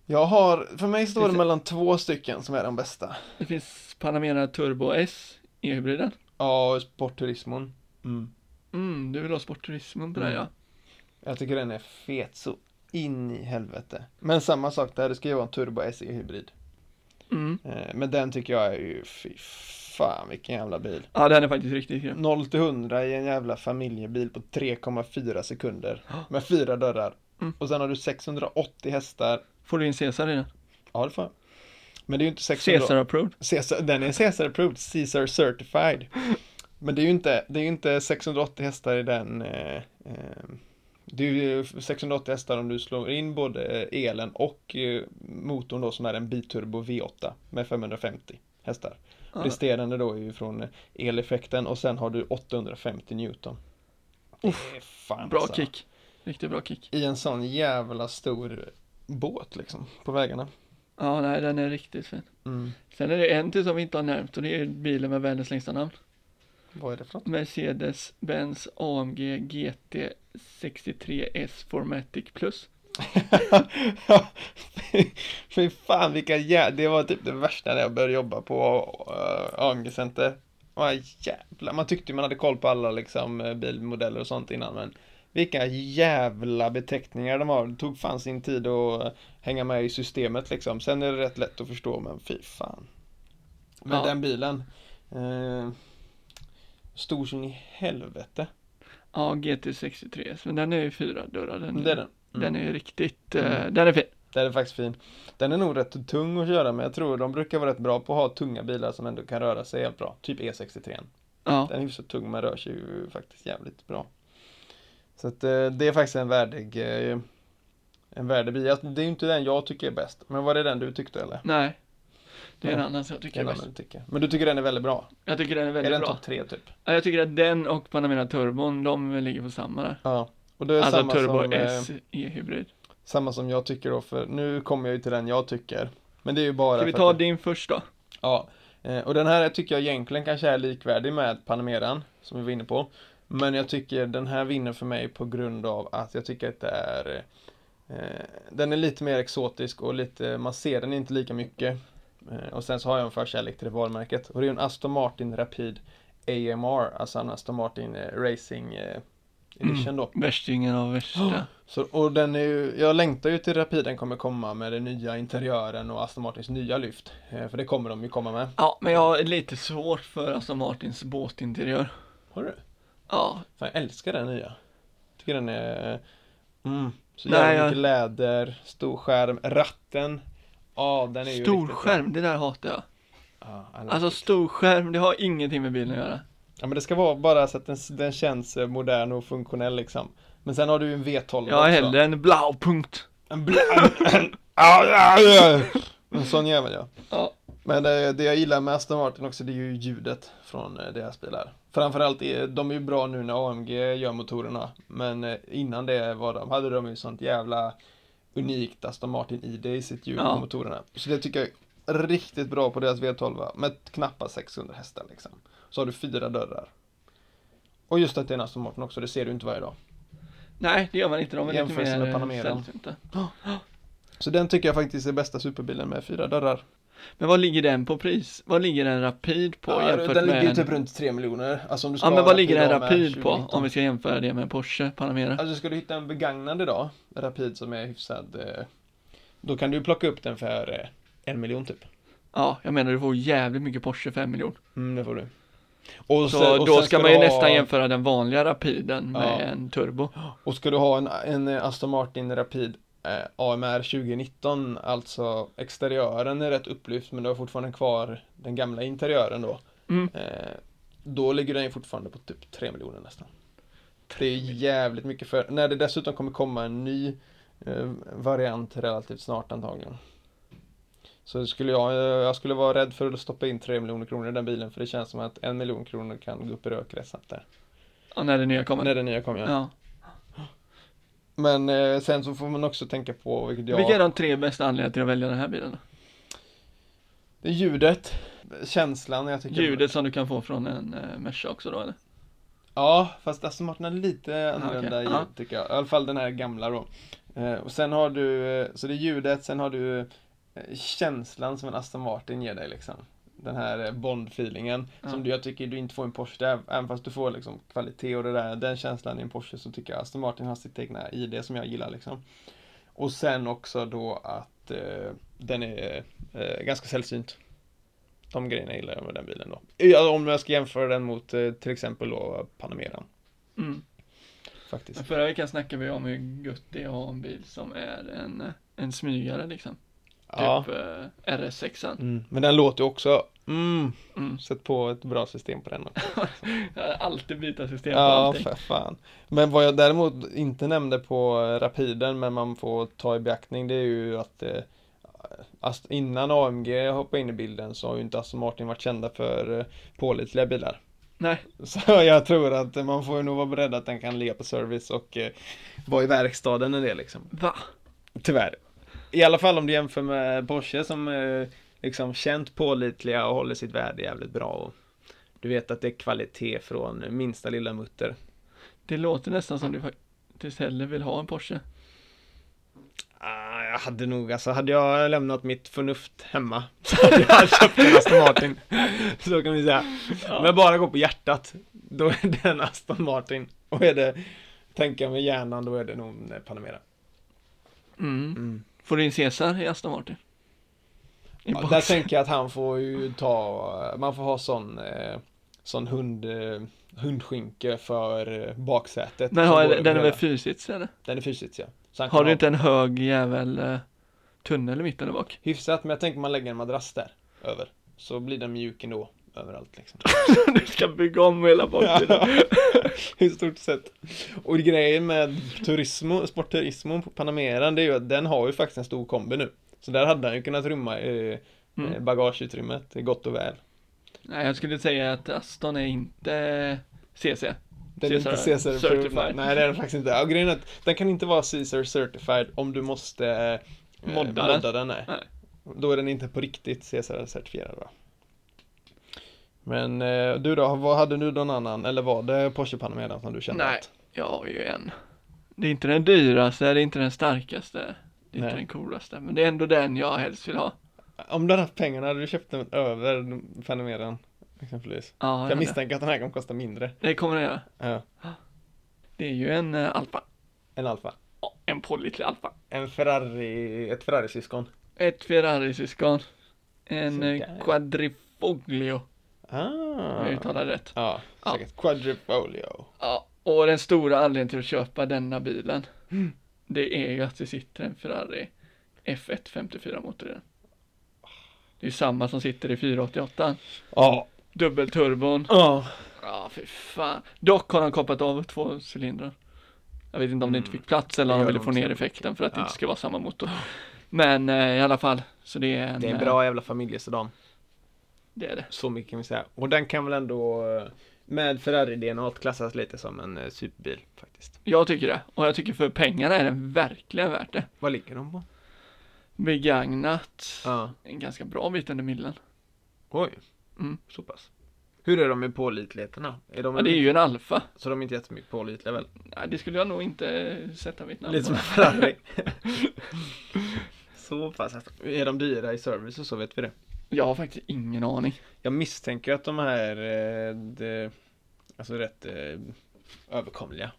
Jag har, för mig står det mellan två stycken som är de bästa. Det finns Panamera Turbo S i hybriden. Ja, och Sportturismon. Mm. Mm, du vill ha Sportturismon på mm. det, ja. Jag tycker den är fet så in i helvete. Men samma sak där, det ska ju vara en Turbo S i hybrid. Mm. Men den tycker jag är ju, fy fan vilken jävla bil. Ja, den är faktiskt riktigt grym. noll till hundra i en jävla familjebil på tre komma fyra sekunder. Med fyra dörrar. Mm. Och sen har du sexhundraåttio hästar. Får du in Caesar i den? Ja, det får. Men det är ju inte sexhundra... Caesar approved? Caesar, den är Caesar approved, Caesar certified. Men det är ju inte, det är ju inte sexhundraåttio hästar i den... Eh, eh, det är ju sexhundraåttio hästar om du slår in både elen och eh, motorn då, som är en biturbo V åtta med femhundrafemtio hästar. Ah. Resterande då är ju från eleffekten och sen har du åttahundrafemtio newton. Uff, fan, bra alltså. Kick. Riktigt bra kick. I en sån jävla stor... båt liksom, på vägarna. Ja, nej, den är riktigt fin. Mm. Sen är det en till som vi inte har nämnt, och det är bilen med världens längsta namn. Vad är det för något? Mercedes, Benz, A M G, G T sextiotre S Formatic Plus. Ja, fy fan, vilka jävla... Det var typ det värsta när jag började jobba på uh, A M G-center. Oh, jävla. Man tyckte man hade koll på alla liksom, bilmodeller och sånt innan, men vilka jävla beteckningar de har. Det tog fan sin tid att hänga med i systemet liksom. Sen är det rätt lätt att förstå, men fy fan. Men ja. Den bilen. Eh, stor som i helvete. Ja, G T sextiotre. Men den är ju fyra dörrar. Den, den är den. Mm. Den är riktigt... Mm. Eh, den är fin. Den är faktiskt fin. Den är nog rätt tung att köra, men jag tror de brukar vara rätt bra på att ha tunga bilar som ändå kan röra sig helt bra. Typ E sextiotre. Ja. Den är hyfsat tung, men rör sig ju faktiskt jävligt bra. Så att, det är faktiskt en värdig en värdig bil. Alltså, det är ju inte den jag tycker är bäst. Men var det den du tyckte, eller? Nej. Det är en annan som jag tycker är bäst. Du tycker. Men du tycker den är väldigt bra? Jag tycker den är väldigt bra. Är den topp tre, typ? Ja, jag tycker att den och Panamera Turbon, de ligger på samma där. Ja. Och det är alltså samma Turbo som, S E-hybrid. Samma som jag tycker då, för nu kommer jag ju till den jag tycker. Men det är ju bara... Ska vi ta att... din först då? Ja, och den här tycker jag egentligen kanske är likvärdig med Panameran, som vi var inne på. Men jag tycker den här vinner för mig på grund av att jag tycker att det är... Eh, den är lite mer exotisk och lite, man ser den inte lika mycket. Eh, och sen så har jag en förkärlek till det varumärket. Och det är en Aston Martin Rapid A M R, alltså en Aston Martin eh, Racing... Eh, Edition då. Mm, värstingen av värsta. Oh, så, och den är ju, jag längtar ju till Rapiden kommer komma med den nya interiören och Aston Martins nya lyft. Eh, för det kommer de ju komma med. Ja, men jag är lite svårt för Aston Martins båtinteriör. Har du? Ja. Fan, jag älskar den nya. Tycker den är... Mm, så jävla Nej, mycket jag... läder, stor skärm, ratten. Ja, den är ju stor skärm, det där hatar jag. Ja, alltså stor skärm, det har ingenting med bilen att göra. Ja, men det ska vara bara så att den, den känns modern och funktionell liksom. Men sen har du ju en V tolv. Ja, hellre en blaupunkt. En blaupunkt. En sån jävel, ja. Ja. Men det, det jag gillar med Aston Martin också, det är ju ljudet från deras bilar. Framförallt, är, de är ju bra nu när A M G gör motorerna. Men innan det var de, hade de ju sånt jävla unikt Aston Martin I D i sitt ljud på ja. motorerna. Så det tycker jag är riktigt bra på deras V tolv med knappa sexhundra hästar liksom. Så har du fyra dörrar. Och just att det är en Aston Martin också, det ser du inte varje dag. Nej, det gör man inte. De är jämfört lite mer med Panamera. Oh, oh. Så den tycker jag faktiskt är bästa superbilen med fyra dörrar. Men vad ligger den på pris? Vad ligger den Rapid på? Ja, jämfört den med ligger ju typ en... runt tre miljoner. Alltså, om du ska ja, men vad ligger den Rapid på om vi ska jämföra det med Porsche Panamera? Alltså ska du hitta en begagnad idag, Rapid som är hyfsad, då kan du plocka upp den för en miljon typ. Ja, jag menar du får jävligt mycket Porsche för en miljon. Mm, det får du. Och så sen, och då ska, ska man ju ha... nästan jämföra den vanliga Rapiden med ja. en turbo. Och ska du ha en, en Aston Martin Rapid eh, A M R tjugonitton, alltså exteriören är rätt upplyft men du har fortfarande kvar den gamla interiören då. Mm. Eh, då ligger den ju fortfarande på typ tre miljoner nästan. Det är jävligt mycket för när det dessutom kommer komma en ny eh, variant relativt snart antagligen. Så skulle jag, jag skulle vara rädd för att stoppa in tre miljoner kronor i den bilen. För det känns som att en miljon kronor kan gå upp i rök rätt snabbt där. Ja, när det nya kommer. När det nya kommer, ja. ja. Men eh, sen så får man också tänka på... Vilket jag... Vilka är de tre bästa anledningarna till att välja den här bilen? Det är ljudet. Känslan, jag tycker. Ljudet som du kan få från en eh, Mercedes också då, eller? Ja, fast Aston Martin är lite annorlunda ah, okay. ljud, tycker jag. I alla fall den här gamla då. Eh, och sen har du... Så det är ljudet, sen har du... känslan som en Aston Martin ger dig liksom. Den här Bond-feelingen ja. som du, jag tycker du inte får en Porsche där, även fast du får liksom kvalitet och det där, den känslan i en Porsche, så tycker jag Aston Martin har sitt egna I D som jag gillar liksom. Och sen också då att eh, den är eh, ganska sällsynt. De grejerna gillar jag med den bilen då. Ja, om jag ska jämföra den mot eh, till exempel då Panamera. Mm. Faktiskt. Men förra veckan snackade vi om hur gött det är att ha en bil som är en, en smygare liksom. Typ ja. eh, R S sexan. Mm. Men den låter ju också mm. Mm. Sätt på ett bra system på den också. Alltid byta system på ja, allting. Ja, för fan. Men vad jag däremot inte nämnde på Rapiden, men man får ta i beaktning, det är ju att eh, innan A M G hoppade in i bilden så har ju inte Aston Martin varit kända för eh, pålitliga bilar. Nej. Så jag tror att man får ju nog vara beredd att den kan ligga på service och eh, vara i verkstaden en del liksom. Va? Tyvärr. I alla fall om du jämför med Porsche som eh, liksom känt pålitliga och håller sitt värde jävligt bra. Och du vet att det är kvalitet från minsta lilla mutter. Det låter nästan som du faktiskt heller vill ha en Porsche. Ah, jag hade nog, alltså hade jag lämnat mitt förnuft hemma så hade jag köpt en Aston Martin. Så kan vi säga. Ja. Men jag bara går på hjärtat, då är det en Aston Martin. Och är det, tänker jag med hjärnan, då är det nog en Panamera. Mm. Mm. Får du en Cesar i Aston Martin? I ja, där tänker jag att han får ju ta... Man får ha sån, eh, sån hund, eh, hundskinke för baksätet. Men har, den är väl fyrsits, eller? Den är fyrsits, ja. Har du inte en hög jävel eh, tunnel i mitten där bak. Hyfsat, men jag tänker man lägger en madrass där över. Så blir den mjuk ändå överallt liksom. Du ska bygga om hela baksidan. I stort sett. Och grejen med turismo, sportturismo på Panamera, det är ju att den har ju faktiskt en stor kombi nu. Så där hade den ju kunnat rymma eh, mm. bagageutrymmet, det är gott och väl. Nej, jag skulle säga att Aston är inte C C. Den är inte Caesar certified. Nej, det är den faktiskt inte. Och grejen är att den kan inte vara Caesar certified om du måste eh, modda, modda den. Nej. Nej. Då är den inte på riktigt Caesar certifierad, va? Men eh, du då, vad hade du någon annan? Eller var det Porsche Panamera som du kände? Nej, att... jag har ju en. Det är inte den dyraste, det är inte den starkaste. Det är Nej. inte den coolaste. Men det är ändå den jag helst vill ha. Om du hade haft pengarna hade du köpt den över Panameran. Exempelvis. Ja, jag misstänker att den här kommer kosta mindre. Det kommer den göra. Ja. Det är ju en uh, Alfa. En Alfa? Ja, en pålitlig Alfa. En Ferrari, ett Ferrari-syskon. Ett Ferrari-syskon. En uh, Quadrifoglio. Ah. Jag uttalar rätt. Ja, säkert. Ja. Quadrifoglio. Ja, och den stora anledningen till att köpa denna bilen mm. det är ju att det sitter en Ferrari F ett femtiofyra-motor i den. Det är ju samma som sitter i fyra åttioåtta. Ja. Dubbelturbon. Ja. Ja, för fan. Dock har han kopplat av två cylindrar. Jag vet inte om mm. det inte fick plats eller om han ville få ner effekten för att ja. det inte ska vara samma motor. Men eh, i alla fall. Så det är en, det är en bra jävla familjesedan. Det är det. Så mycket kan vi säga. Och den kan väl ändå med Ferrari-D N A klassas lite som en eh, superbil faktiskt. Jag tycker det. Och jag tycker för pengarna är den verkligen värt det. Vad ligger de på? Begagnat. Ja. En ganska bra bit under millen. Oj. Mm. Så pass. Hur är de med pålitligheterna? Är de ja, det är ju en Alfa. Så de är inte jättemycket pålitliga väl? Nej, det skulle jag nog inte sätta mitt namn lite på. Lite som en Ferrari. Så pass. Är de dyra i service och så vet vi det? Jag har faktiskt ingen aning. Jag misstänker att de här eh, de, alltså rätt eh, överkomliga.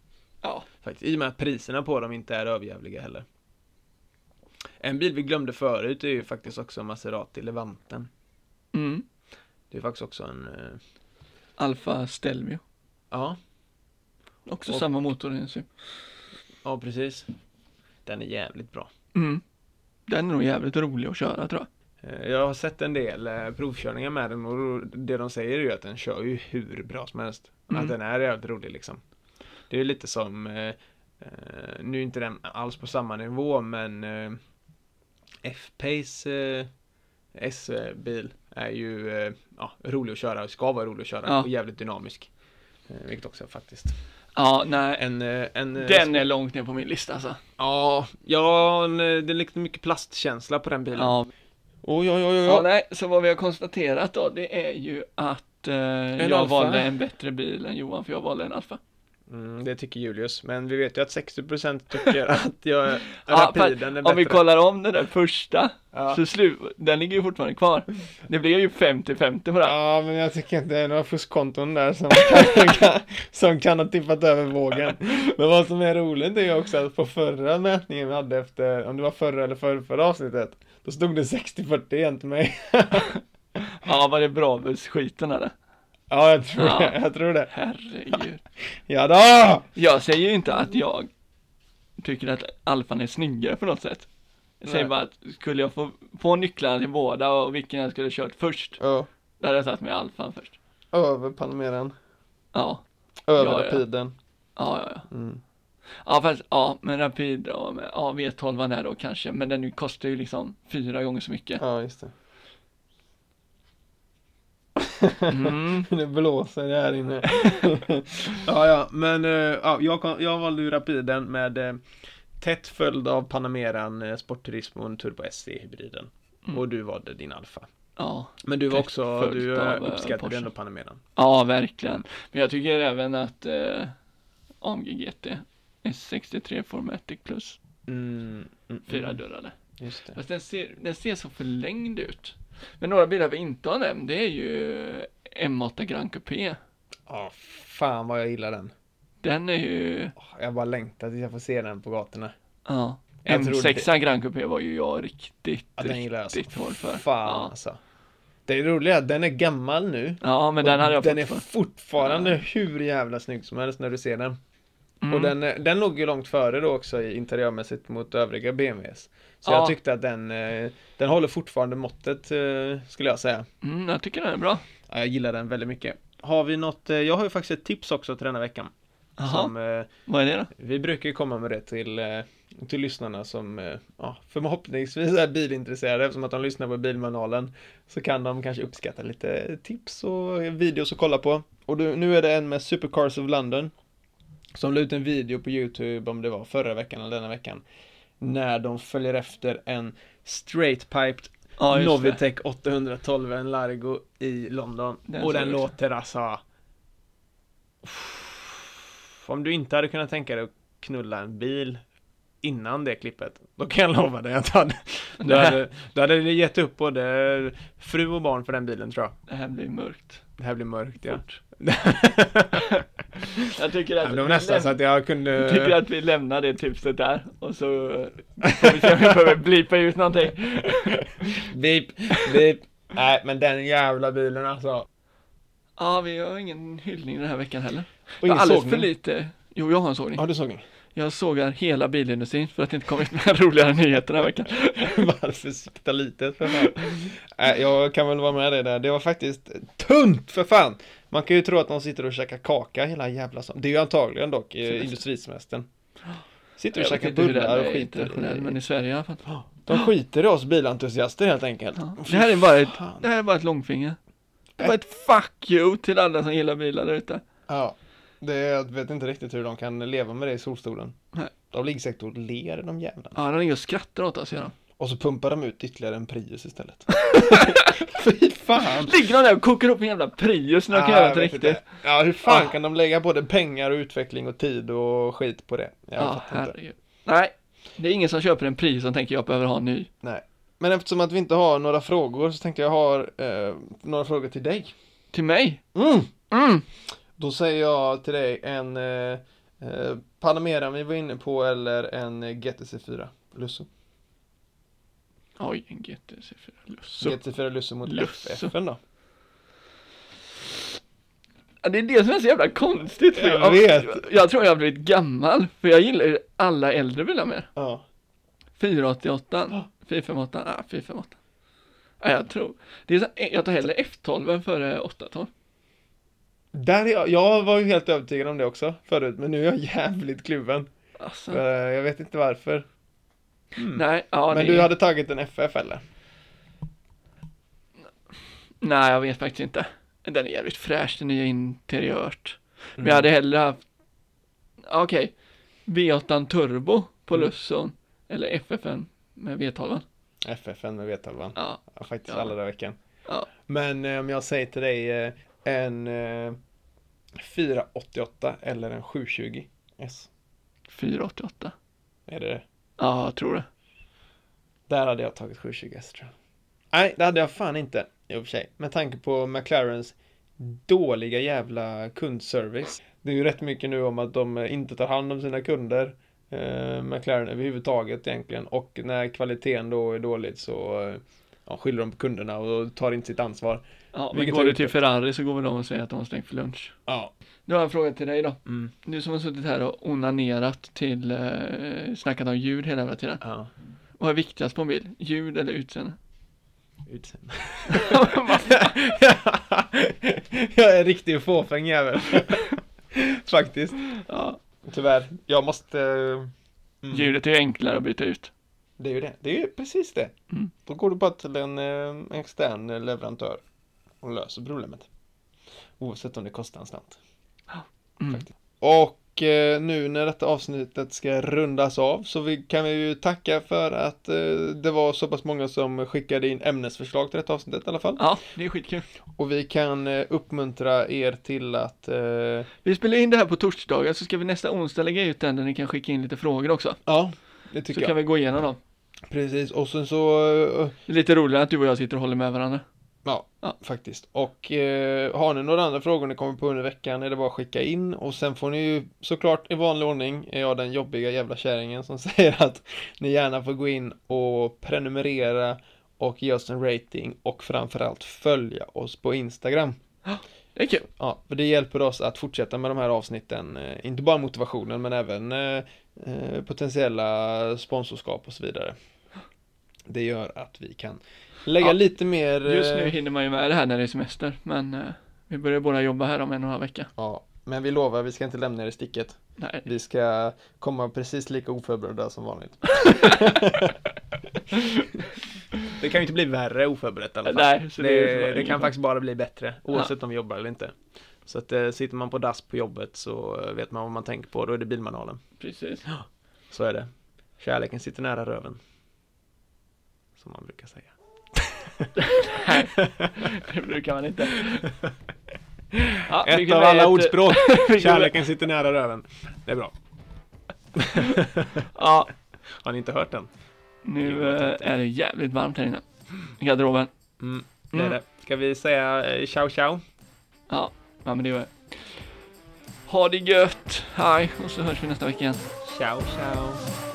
Ja. Faktiskt. I och med att priserna på dem inte är överjävliga heller. En bil vi glömde förut är ju faktiskt också Maserati Levanten. Mm. Det är faktiskt också en... Eh... Alfa Stelvio. Ja. Också och... samma motor i en sim. Ja, precis. Den är jävligt bra. Mm. Den är nog jävligt rolig att köra, tror jag. Jag har sett en del provkörningar med den och det de säger är ju att den kör ju hur bra som helst. Mm. Att den är jävligt rolig liksom. Det är ju lite som... Eh... Uh, nu är inte den alls på samma nivå, men uh, F-Pace uh, S-bil är ju uh, ja, rolig att köra och ska vara rolig att köra ja. och jävligt dynamisk. Uh, vilket också faktiskt. Ja, nej. En, uh, en, uh, den sp- är långt ner på min lista alltså. Ja, ja det är lite mycket plastkänsla på den bilen. Ja. Oj, oj, oj, oj. Ja, nej, så vad vi har konstaterat då, det är ju att uh, jag Alfa. valde en bättre bil än Johan, för jag valde en Alfa. Mm, det tycker Julius, men vi vet ju att sextio procent tycker att jag är rapiden är bättre. Om vi kollar om den där första ja. så slut, den ligger ju fortfarande kvar. Det blir ju femtio femtio på det. Ja, men jag tycker inte det är några fuskkonton där som kan, som kan ha tippat över vågen. Men vad som är roligt är ju också att på förra mätningen vi hade efter, om det var förra eller förra, förra avsnittet, då stod det sextio fyrtio jämt mig. Ja, var det bra busskiten eller? Ja, jag tror ja. det. Jag tror det. Herregud. Ja då! Jag säger ju inte att jag tycker att Alfan är snyggare på något sätt. Jag säger Nej. bara att skulle jag få, få nycklarna till båda och vilken jag skulle ha kört först. Oh. Då hade jag satt med Alfan först. Över Panameran. Ja. Över ja, Rapiden. Ja, ja, ja. Ja. Mm. Ja, fast, ja, men Rapid och ja, V tolv där då kanske. Men den kostar ju liksom fyra gånger så mycket. Ja, just det. Mm. Det blåser det här inne. Ja, ja, men ja, jag, jag valde ju Rapiden med eh, tätt följd av Panameran, eh, Sportturism och en Turbo S C-hybriden. Mm. Och du valde din Alfa. Ja. Men du var också, du uppskattade ändå Panameran. Ja, verkligen. Men jag tycker även att eh, A M G G T S sextiotre Formatic Plus mm. Mm. fyra dörrade. Just det. Fast den ser, den ser så förlängd ut. Men några bilar vi inte har nämnt, det är ju M åtta Grand Coupé. Ja, oh, fan vad jag gillar den. Den är ju... Oh, jag bara längtar tills jag får se den på gatorna. Ja, jag M sex det... Grand Coupé var ju jag riktigt, ja, den gillar jag riktigt hård för. Fan ja. alltså. Det är roligt att den är gammal nu. Ja, men den hade jag Den är fortfarande ja. hur jävla snygg som helst när du ser den. Mm. Och den, den låg ju långt före då också i interiörmässigt mot övriga B M Ws. Så ja. jag tyckte att den, den håller fortfarande måttet, skulle jag säga. Mm, jag tycker den är bra. Ja, jag gillar den väldigt mycket. Har vi något, jag har ju faktiskt ett tips också till denna veckan. Som, eh, vad är det då? Vi brukar ju komma med det till, eh, till lyssnarna som eh, ja, förhoppningsvis är bilintresserade, eftersom att de lyssnar på Bilmanalen, så kan de kanske uppskatta lite tips och videos att kolla på. Och då, nu är det en med Supercars of London som la ut en video på YouTube, om det var förra veckan eller denna veckan, när de följer efter en straight-piped ja, Novitec åttahundratolv en Largo i London. Den och den låter alltså... Om du inte hade kunnat tänka dig att knulla en bil innan det klippet, då kan jag lova dig att hade, du hade, du hade gett upp både fru och barn för den bilen, tror jag. Det här blir mörkt. Det här blir mörkt, ja. Jag tycker att, ja, nästan, så att jag kunde... jag tycker att vi lämnar det tipset där, och så får vi se om vi behöver blipa ut någonting. Bip, bip. Nej, men den jävla bilen alltså. Ja, vi har ingen hyllning den här veckan heller. Och ingen sågning. För lite. Jo, jag har en sågning. Har du sågning? Jag sågar hela bilindustrin för att det inte kommit några roligare nyheter den här veckan. Varför sikta lite för fan? äh, jag kan väl vara med dig där. Det var faktiskt tunt för fan. Man kan ju tro att någon sitter och käkar kaka hela jävla sånt. Det är ju antagligen dock industrisemestern. Sitter och käkar bullar och skiter. I... Men i Sverige i alla fall. De skiter i oss bilentusiaster helt enkelt. Ja. Det här är bara ett, det här är bara ett långfinger. Det var ett fuck you till alla som gillar bilar där ute. Ja, det, jag vet inte riktigt hur de kan leva med det i solstolen. Nej. De liggsektor ler de jävlarna. Ja, de ligger och skrattar åt oss. Och så pumpar de ut ytterligare en Prius istället. Fy fan. Ligger de där och kokar upp en jävla Prius när de kan ja, göra det riktigt. Det. Ja, hur fan ah. kan de lägga både pengar och utveckling och tid och skit på det? Jag ah, fattar inte. Nej, det är ingen som köper en Prius som tänker jag behöver ha en ny. Nej. Men eftersom att vi inte har några frågor så tänkte jag ha eh, några frågor till dig. Till mig? Mm. Mm. Då säger jag till dig en eh, Panamera vi var inne på eller en G T C fyra Lusso. Oj, en G T C fyra Lusso. G T C fyra Lusso mot Lusso. F F N då. Det är det som är så jävla konstigt. För jag, jag, vet. Jag, jag tror jag har blivit gammal. För jag gillar ju alla äldre bilar mer. Ja. fyra åttioåtta. Ja. fyra femtioåtta, nej, fyra femtioåtta. Ja, jag tror. Det är så, jag tar hellre F tolv än före åtta tolv. Där är jag, jag var ju helt övertygad om det också förut, men nu är jag jävligt kluven. Alltså. Jag vet inte varför. Mm. Nej, ja, men det... du hade tagit en F F eller? Nej, jag vet faktiskt inte. Den är jävligt fräsch, den är interiört. Mm. Men jag hade hellre haft... Okej, okay. V åtta Turbo på mm. Lusson eller F F N. Med V tolv. F F N med V tolv. Ja. ja. Faktiskt ja. alla den veckan. Ja. Men eh, om jag säger till dig eh, en eh, fyra åttioåtta eller en sju tjugo S. fyra åttioåtta. Är det det? Ja, jag tror det. Där hade jag tagit sju tjugo S, tror jag. Nej, det hade jag fan inte. I och för sig. Med tanke på McLarens dåliga jävla kundservice. Det är ju rätt mycket nu om att de inte tar hand om sina kunder. Uh, McLaren överhuvudtaget egentligen, och när kvaliteten då är dåligt så uh, ja, skyller de på kunderna och tar inte sitt ansvar. Ja, men vilket går du till Ferrari så går väl de och säger att de har stängt för lunch. Ja. Nu har jag en fråga till dig då. Mm. Du som har suttit här och onanerat till uh, snackat om ljud hela, hela tiden. Ja. Vad är viktigast på en bil? Ljud eller utseende? Utseende. Jag är en riktig fåfäng jävel. Faktiskt. Ja. Tyvärr, jag måste... Uh, mm. Ljudet är enklare att byta ut. Det är ju det, det är ju precis det. Mm. Då går du bara till en uh, extern leverantör och löser problemet. Oavsett om det kostar en slant. Mm. Och uh, nu när detta avsnittet ska rundas av så vi, kan vi ju tacka för att uh, det var så pass många som skickade in ämnesförslag till detta avsnittet i alla fall. Ja, det är skitkul. Och vi kan uh, uppmuntra er till att... Uh, vi spelar in det här på torsdagar, så ska vi nästa onsdag lägga ut den där ni kan skicka in lite frågor också. Ja, det tycker så jag. Så kan vi gå igenom dem. Precis, och sen så... Uh, lite roligare att du och jag sitter och håller med varandra. Ja, ja, faktiskt. Och eh, har ni några andra frågor ni kommer på under veckan är det bara att skicka in. Och sen får ni ju såklart i vanlig ordning, är jag den jobbiga jävla kärringen som säger att ni gärna får gå in och prenumerera och ge oss en rating och framförallt följa oss på Instagram. Det är kul. Ja, för det hjälper oss att fortsätta med de här avsnitten. Inte bara motivationen, men även eh, potentiella sponsorskap och så vidare. Det gör att vi kan lägga ja, lite mer... Just nu hinner man ju med det här när det är semester. Men eh, vi börjar båda jobba här om en och en halv vecka. Ja, men vi lovar, vi ska inte lämna er i sticket. Nej. Vi ska komma precis lika oförberedda som vanligt. Det kan ju inte bli värre oförberett i alla fall. Nej, det, det, det kan faktiskt bara bli bättre, oavsett ja. om vi jobbar eller inte. Så att, eh, sitter man på dass på jobbet så vet man vad man tänker på. Då är det Bilmanalen. Precis. Ja, så är det. Kärleken sitter nära röven. Som man brukar säga. Nej, det brukar man inte. Ja, ett av alla ett... ordspråk. Kärleken sitter nära röven. Det är bra. Ja. Har ni inte hört den? Nu är det jävligt varmt här inne. Garderoben. Mm, det är mm. det. Ska vi säga eh, ciao ciao? Ja, ja men det gör jag. Ha det gött. Hej, och så hörs vi nästa vecka igen. Ciao ciao.